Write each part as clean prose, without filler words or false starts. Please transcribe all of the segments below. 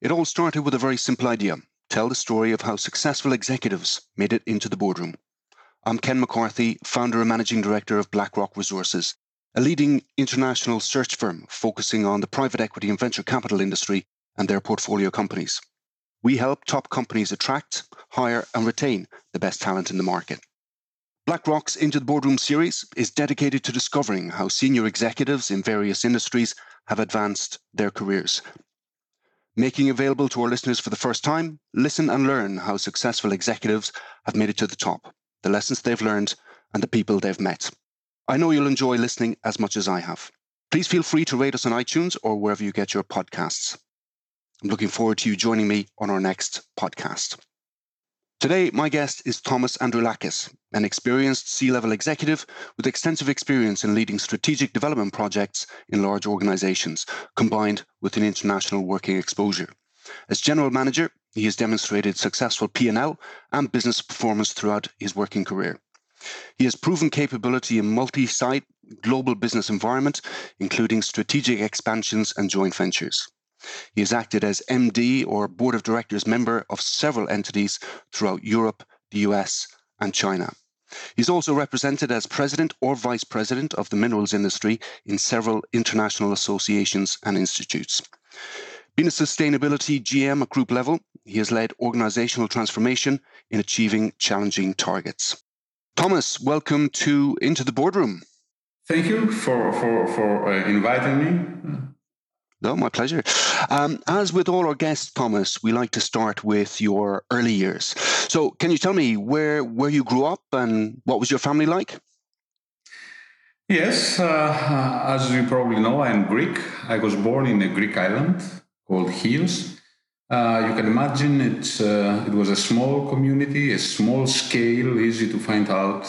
It all started with a very simple idea. Tell the story of how successful executives made it into the boardroom. I'm Ken McCarthy, founder and managing director of BlackRock Resources, a leading international search firm focusing on the private equity and venture capital industry and their portfolio companies. We help top companies attract, hire, and retain the best talent in the market. BlackRock's Into the Boardroom series is dedicated to discovering how senior executives in various industries have advanced their careers. Making available to our listeners for the first time, listen and learn how successful executives have made it to the top, the lessons they've learned, and the people they've met. I know you'll enjoy listening as much as I have. Please feel free to rate us on iTunes or wherever you get your podcasts. I'm looking forward to you joining me on our next podcast. Today, my guest is Thomas Andrulakis, an experienced C-level executive with extensive experience in leading strategic development projects in large organizations, combined with an international working exposure. As general manager, he has demonstrated successful P&L and business performance throughout his working career. He has proven capability in multi-site global business environment, including strategic expansions and joint ventures. He has acted as MD or Board of Directors member of several entities throughout Europe, the US, and China. He's also represented as President or Vice President of the minerals industry in several international associations and institutes. Being a sustainability GM at group level, he has led organizational transformation in achieving challenging targets. Thomas, welcome to Into the Boardroom. Thank you for inviting me. No, my pleasure. As with all our guests, Thomas, we like to start with your early years. So can you tell me where you grew up and what was your family like? Yes, as you probably know, I am Greek. I was born in a Greek island called Chios. You can imagine it was a small community, a small scale, easy to find out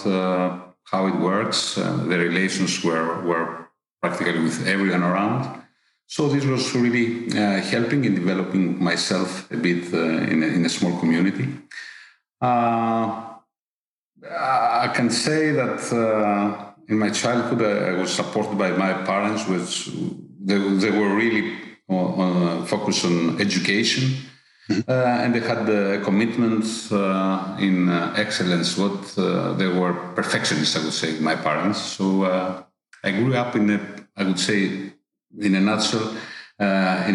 how it works. The relations were practically with everyone around. So this was really helping in developing myself a bit in a small community. I can say that in my childhood I was supported by my parents, which they were really focused on education, and they had the commitment in excellence. They were perfectionists, I would say, my parents. So I grew up in a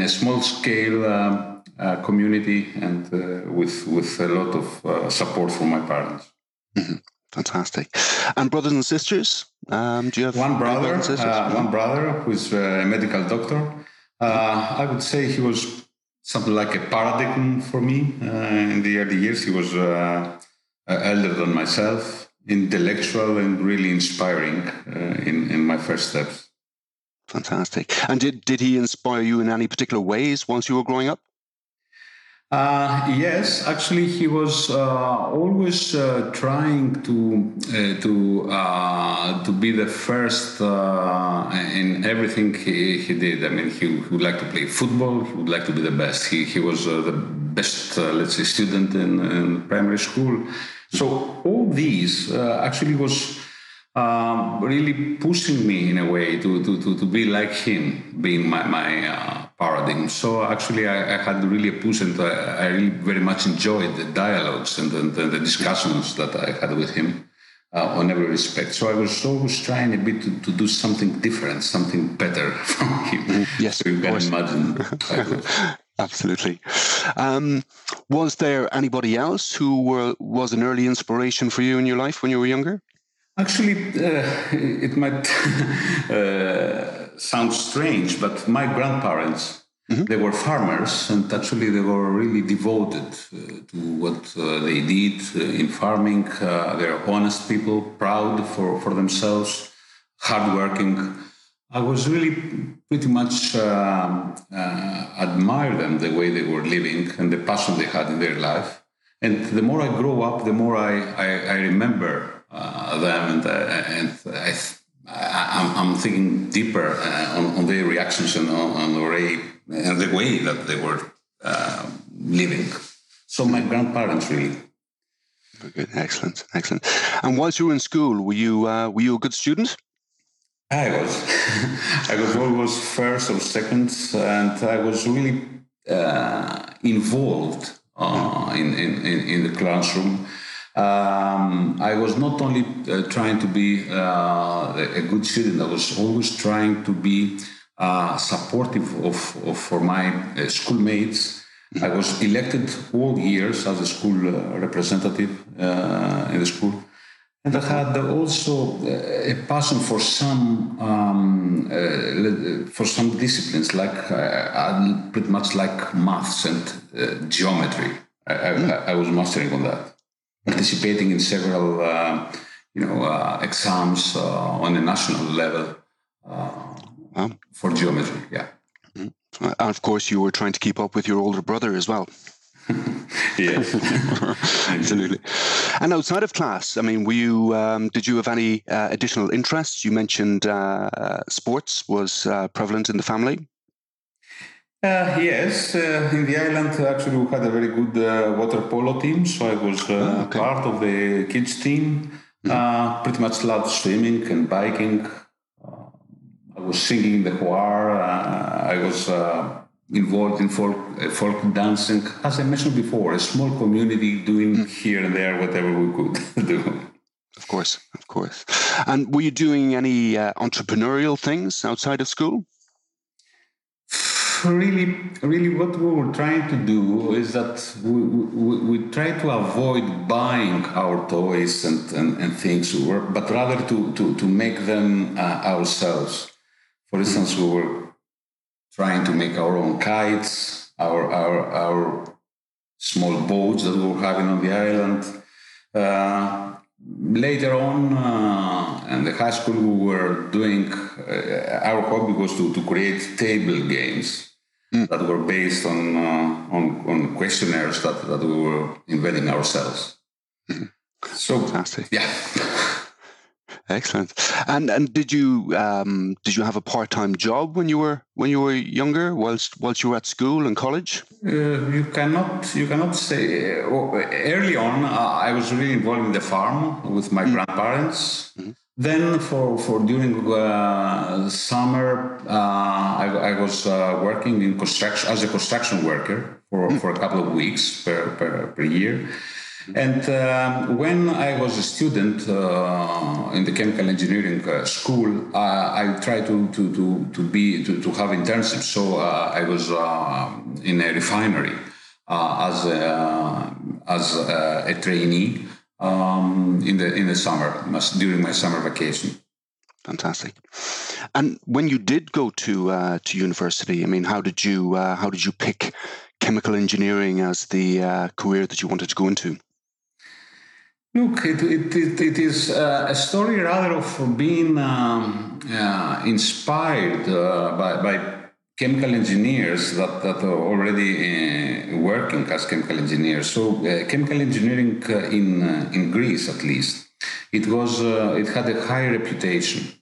small scale community and with a lot of support from my parents. Mm-hmm. Fantastic. And brothers and sisters? Do you have one brother? One brother who's a medical doctor. I would say he was something like a paradigm for me in the early years. He was elder than myself, intellectual, and really inspiring in my first steps. Fantastic. And did he inspire you in any particular ways once you were growing up? Yes, actually, he was always trying to be the first in everything he did. I mean, he would like to play football. He would like to be the best. He was the best, let's say, student in primary school. So all these actually was really pushing me in a way to be like him, being my paradigm. So actually I had really a push, and I really very much enjoyed the dialogues and the discussions that I had with him on every respect. So I was always trying a bit to do something different, something better from him. Yes, so you can imagine. Absolutely. Was there anybody else who was an early inspiration for you in your life when you were younger? Actually, it might sound strange, but my grandparents, they were farmers, and actually they were really devoted to what they did in farming. They are honest people, proud for themselves, hardworking. I was really pretty much admire them, the way they were living and the passion they had in their life. And the more I grow up, the more I remember them, and I'm thinking deeper on their reactions and on the way that they were living. So my grandparents really. Very good, excellent. And whilst you were in school, were you a good student? I was. I was always first or second, and I was really involved in the classroom. I was not only trying to be a good student, I was always trying to be supportive for my schoolmates. I was elected all years as a school representative in the school. And I had also a passion for some disciplines, like pretty much like maths and geometry. I was mastering on that. Participating in several, exams on a national level for geometry. Yeah, and of course, you were trying to keep up with your older brother as well. Yes, absolutely. And outside of class, I mean, were you? Did you have any additional interests? You mentioned sports was prevalent in the family. Yes, in the island actually we had a very good water polo team, so I was part of the kids team. Mm-hmm. Pretty much loved swimming and biking. I was singing in the choir. I was involved in folk dancing. As I mentioned before, a small community doing here and there whatever we could do. Of course, of course. And were you doing any entrepreneurial things outside of school? Really, what we were trying to do is that we try to avoid buying our toys and things, but rather to make them ourselves. For instance, we were trying to make our own kites, our small boats that we were having on the island. Later on, in the high school, we were doing, our hobby was to create table games that were based on questionnaires that we were inventing ourselves. Mm. So, fantastic. Yeah. Excellent. And did you have a part-time job when you were younger, whilst you were at school and college? You cannot say. Early on, I was really involved in the farm with my grandparents. Mm-hmm. Then for during summer, I was working in construction as a construction worker for a couple of weeks per year. And when I was a student in the chemical engineering school, I tried to have internships. So I was in a refinery as a trainee in the summer during my summer vacation. Fantastic. And when you did go to university, I mean, how did you pick chemical engineering as the career that you wanted to go into? Look, it is a story rather of being inspired by chemical engineers that are already working as chemical engineers. So chemical engineering in Greece, at least, it had a high reputation,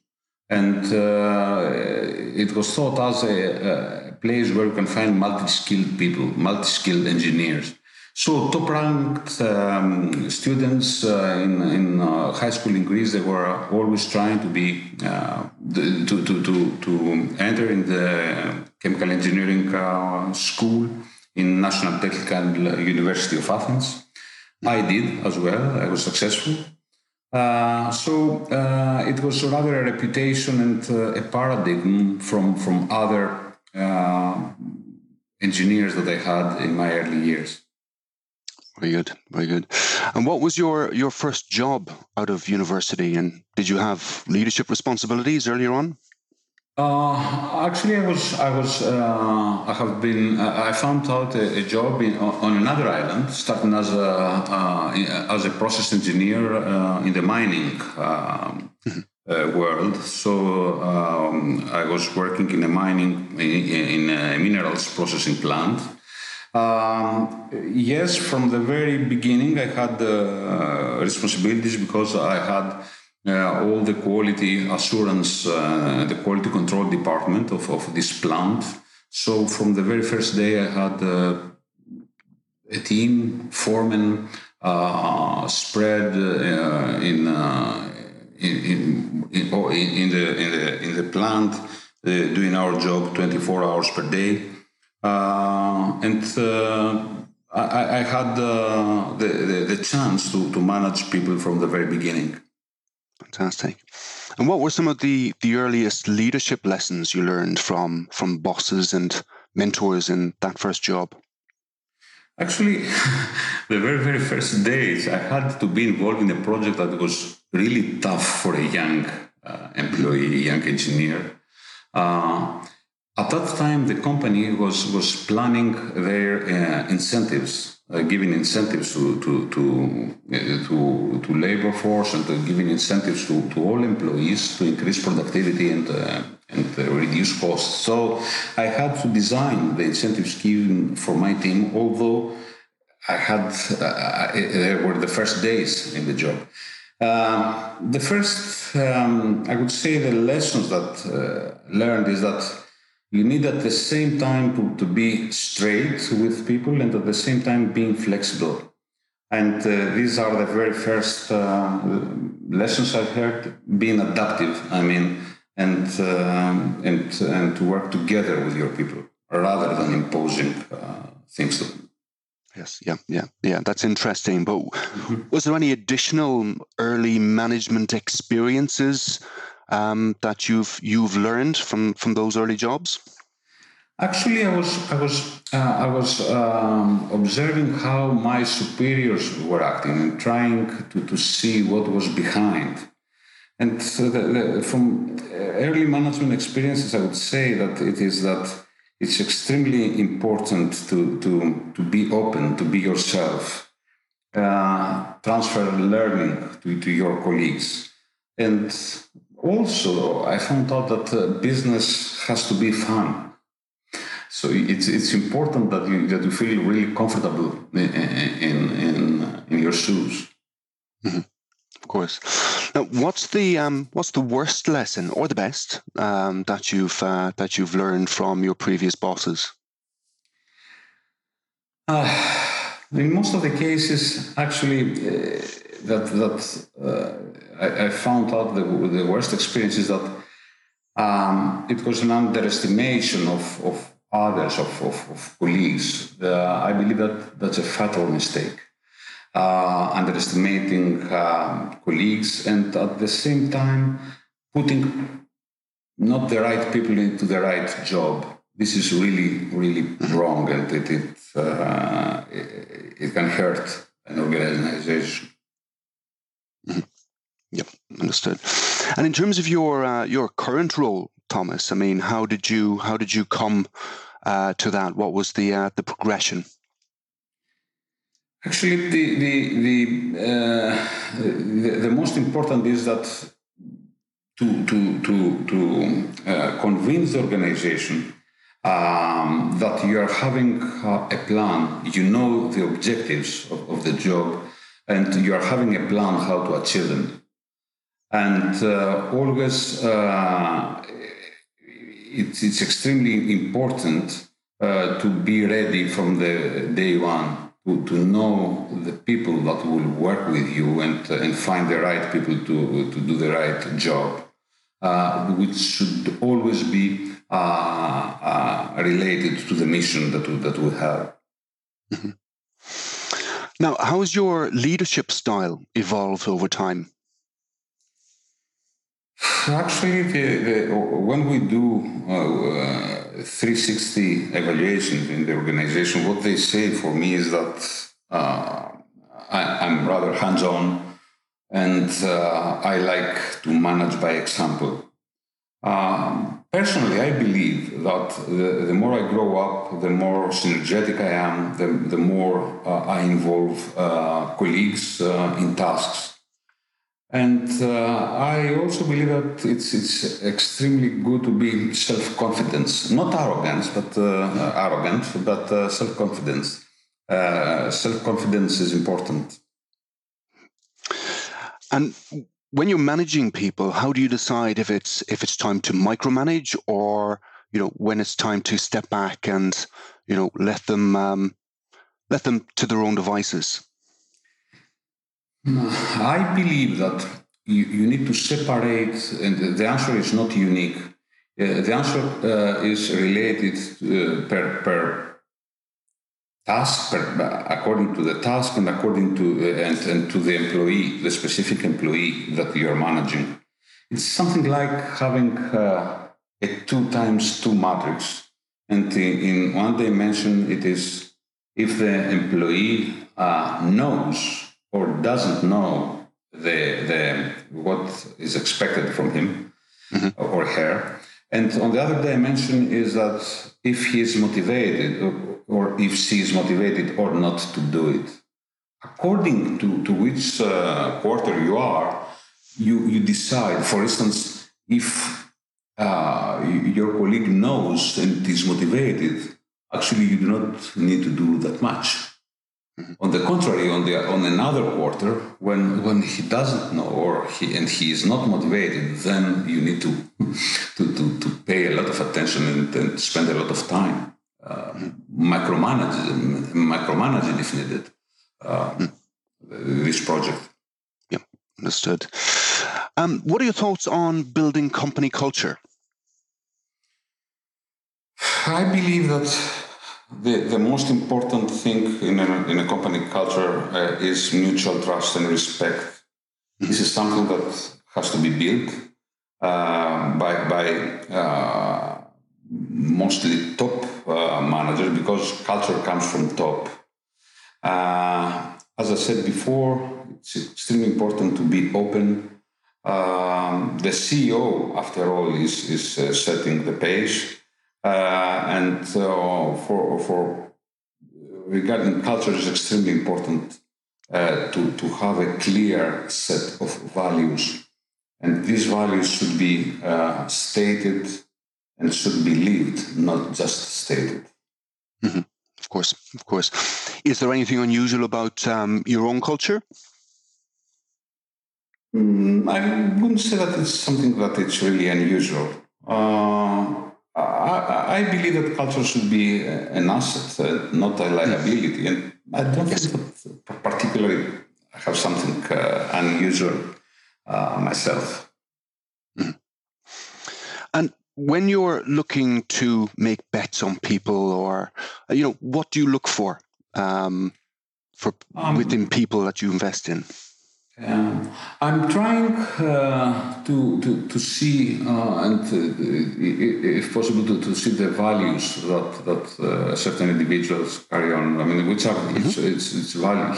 and it was thought as a place where you can find multi-skilled people, multi-skilled engineers. So top-ranked students in high school in Greece, they were always trying to be to enter in the chemical engineering school in National Technical University of Athens. I did as well. I was successful. So it was rather a reputation and a paradigm from other engineers that I had in my early years. Very good, very good. And what was your first job out of university? And did you have leadership responsibilities earlier on? Actually, I found out a job on another island, starting as a process engineer in the mining world. So I was working in a mining in a minerals processing plant. Yes, from the very beginning, I had the responsibilities because I had all the quality assurance, the quality control department of this plant. So from the very first day, I had a team, foreman, spread in the plant, doing our job 24 hours per day. And I had the chance to manage people from the very beginning. Fantastic. And what were some of the earliest leadership lessons you learned from bosses and mentors in that first job? Actually, the very first days, I had to be involved in a project that was really tough for a young employee, young engineer. At that time, the company was planning their incentives, giving incentives to labor force and giving incentives to all employees to increase productivity and reduce costs. So I had to design the incentive scheme for my team, although I had they were the first days in the job. The first, I would say, the lessons that learned is that you need at the same time to be straight with people and at the same time being flexible. And these are the very first lessons I've heard, being adaptive, and to work together with your people rather than imposing things on them. Yes, yeah, that's interesting. But was there any additional early management experiences that you've learned from those early jobs? Actually, I was observing how my superiors were acting and trying to see what was behind. And from early management experiences, I would say that it's extremely important to be open, to be yourself, transfer learning to your colleagues. And also, I found out that business has to be fun. So it's important that you feel really comfortable in your shoes. Mm-hmm. Of course. Now, what's the worst lesson or the best that you've learned from your previous bosses? In most of the cases, actually, I found out the worst experience is that it was an underestimation of others, of colleagues. I believe that's a fatal mistake, underestimating colleagues and at the same time putting not the right people into the right job. This is really wrong, and it can hurt an organization. Yep, understood. And in terms of your current role, Thomas, I mean, how did you come to that? What was the progression? Actually, the most important is that to convince the organization that you are having a plan. You know the objectives of the job, and you are having a plan how to achieve them. And always, it's extremely important to be ready from the day one, to know the people that will work with you and find the right people to do the right job, which should always be related to the mission that we have. Mm-hmm. Now, how has your leadership style evolved over time? Actually, when we do 360 evaluations in the organization, what they say for me is that I'm rather hands-on and I like to manage by example. Personally, I believe that the more I grow up, the more synergetic I am, the more I involve colleagues in tasks. And I also believe that it's extremely good to be self-confidence, not arrogance, but self-confidence. Self-confidence is important. And when you're managing people, how do you decide if it's time to micromanage or when it's time to step back and let them to their own devices? I believe that you need to separate, and the answer is not unique. The answer is related per task, according to the task and according to and to the employee, the specific employee that you are managing. It's something like having a 2 times 2 matrix, and in one dimension it is if the employee knows or doesn't know the what is expected from him mm-hmm. or her. And on the other dimension is that if he is motivated or if she is motivated or not to do it. According to which quarter you are, you decide. For instance, if your colleague knows and is motivated, actually you do not need to do that much. Mm-hmm. On the contrary, on another quarter, when he doesn't know or he is not motivated, then you need to pay a lot of attention and spend a lot of time. Micromanage if needed. This project. Yeah, understood. What are your thoughts on building company culture? I believe that the most important thing in a company culture is mutual trust and respect. This is something that has to be built by mostly top managers, because culture comes from top. As I said before, it's extremely important to be open. The CEO, after all, is setting the pace. And for regarding culture, it's extremely important to have a clear set of values, and these values should be stated and should be lived, not just stated. Mm-hmm. Of course, of course. Is there anything unusual about your own culture? I wouldn't say that it's something that it's really unusual. I believe that culture should be an asset, not a liability. And I don't think that particularly I have something unusual myself. Mm. And when you're looking to make bets on people, or what do you look for within people that you invest in? I'm trying to see and if possible to see the values that certain individuals carry on. I mean, which are mm-hmm. it's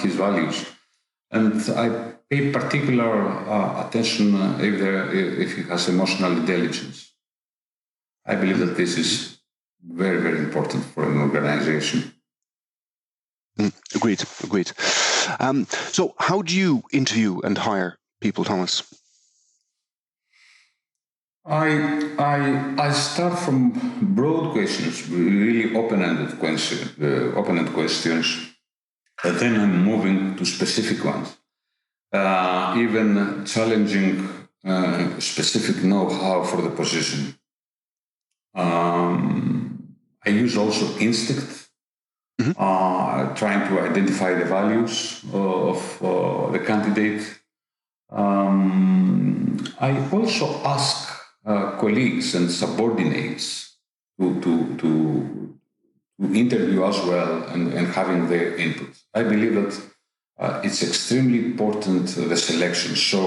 his values, and I pay particular attention if he has emotional intelligence. I believe that this is very, very important for an organization. Agreed. So how do you interview and hire people, Thomas? I start from broad questions, really open-ended questions, and then I'm moving to specific ones, even challenging specific know-how for the position. I use also instinct. Mm-hmm. Trying to identify the values of the candidate. I also ask colleagues and subordinates to interview as well and having their input. I believe that it's extremely important, the selection, so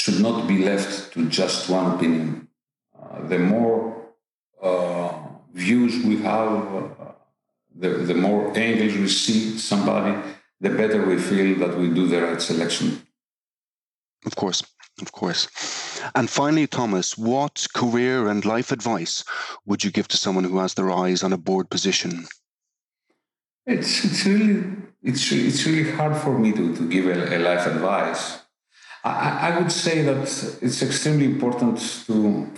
should not be left to just one opinion. The more views we have, the more angles we see somebody, the better we feel that we do the right selection. Of course. And finally, Thomas, what career and life advice would you give to someone who has their eyes on a board position? It's really hard for me to give a life advice. I would say that it's extremely important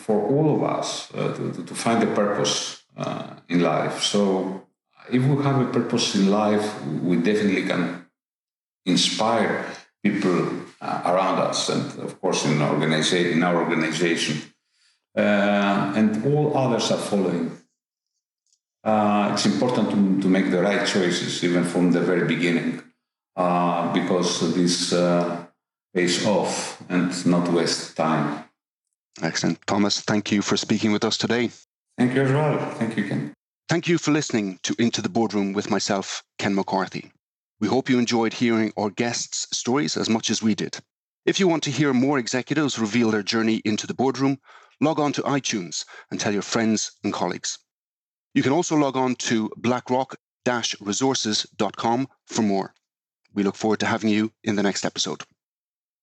for all of us to find a purpose in life. So, if we have a purpose in life, we definitely can inspire people around us, and of course in our organization, and all others are following. It's important to make the right choices even from the very beginning, because this pays off and not waste time. Excellent. Thomas, thank you for speaking with us today. Thank you as well. Thank you, Ken. Thank you for listening to Into the Boardroom with myself, Ken McCarthy. We hope you enjoyed hearing our guests' stories as much as we did. If you want to hear more executives reveal their journey into the boardroom, log on to iTunes and tell your friends and colleagues. You can also log on to blackrock-resources.com for more. We look forward to having you in the next episode.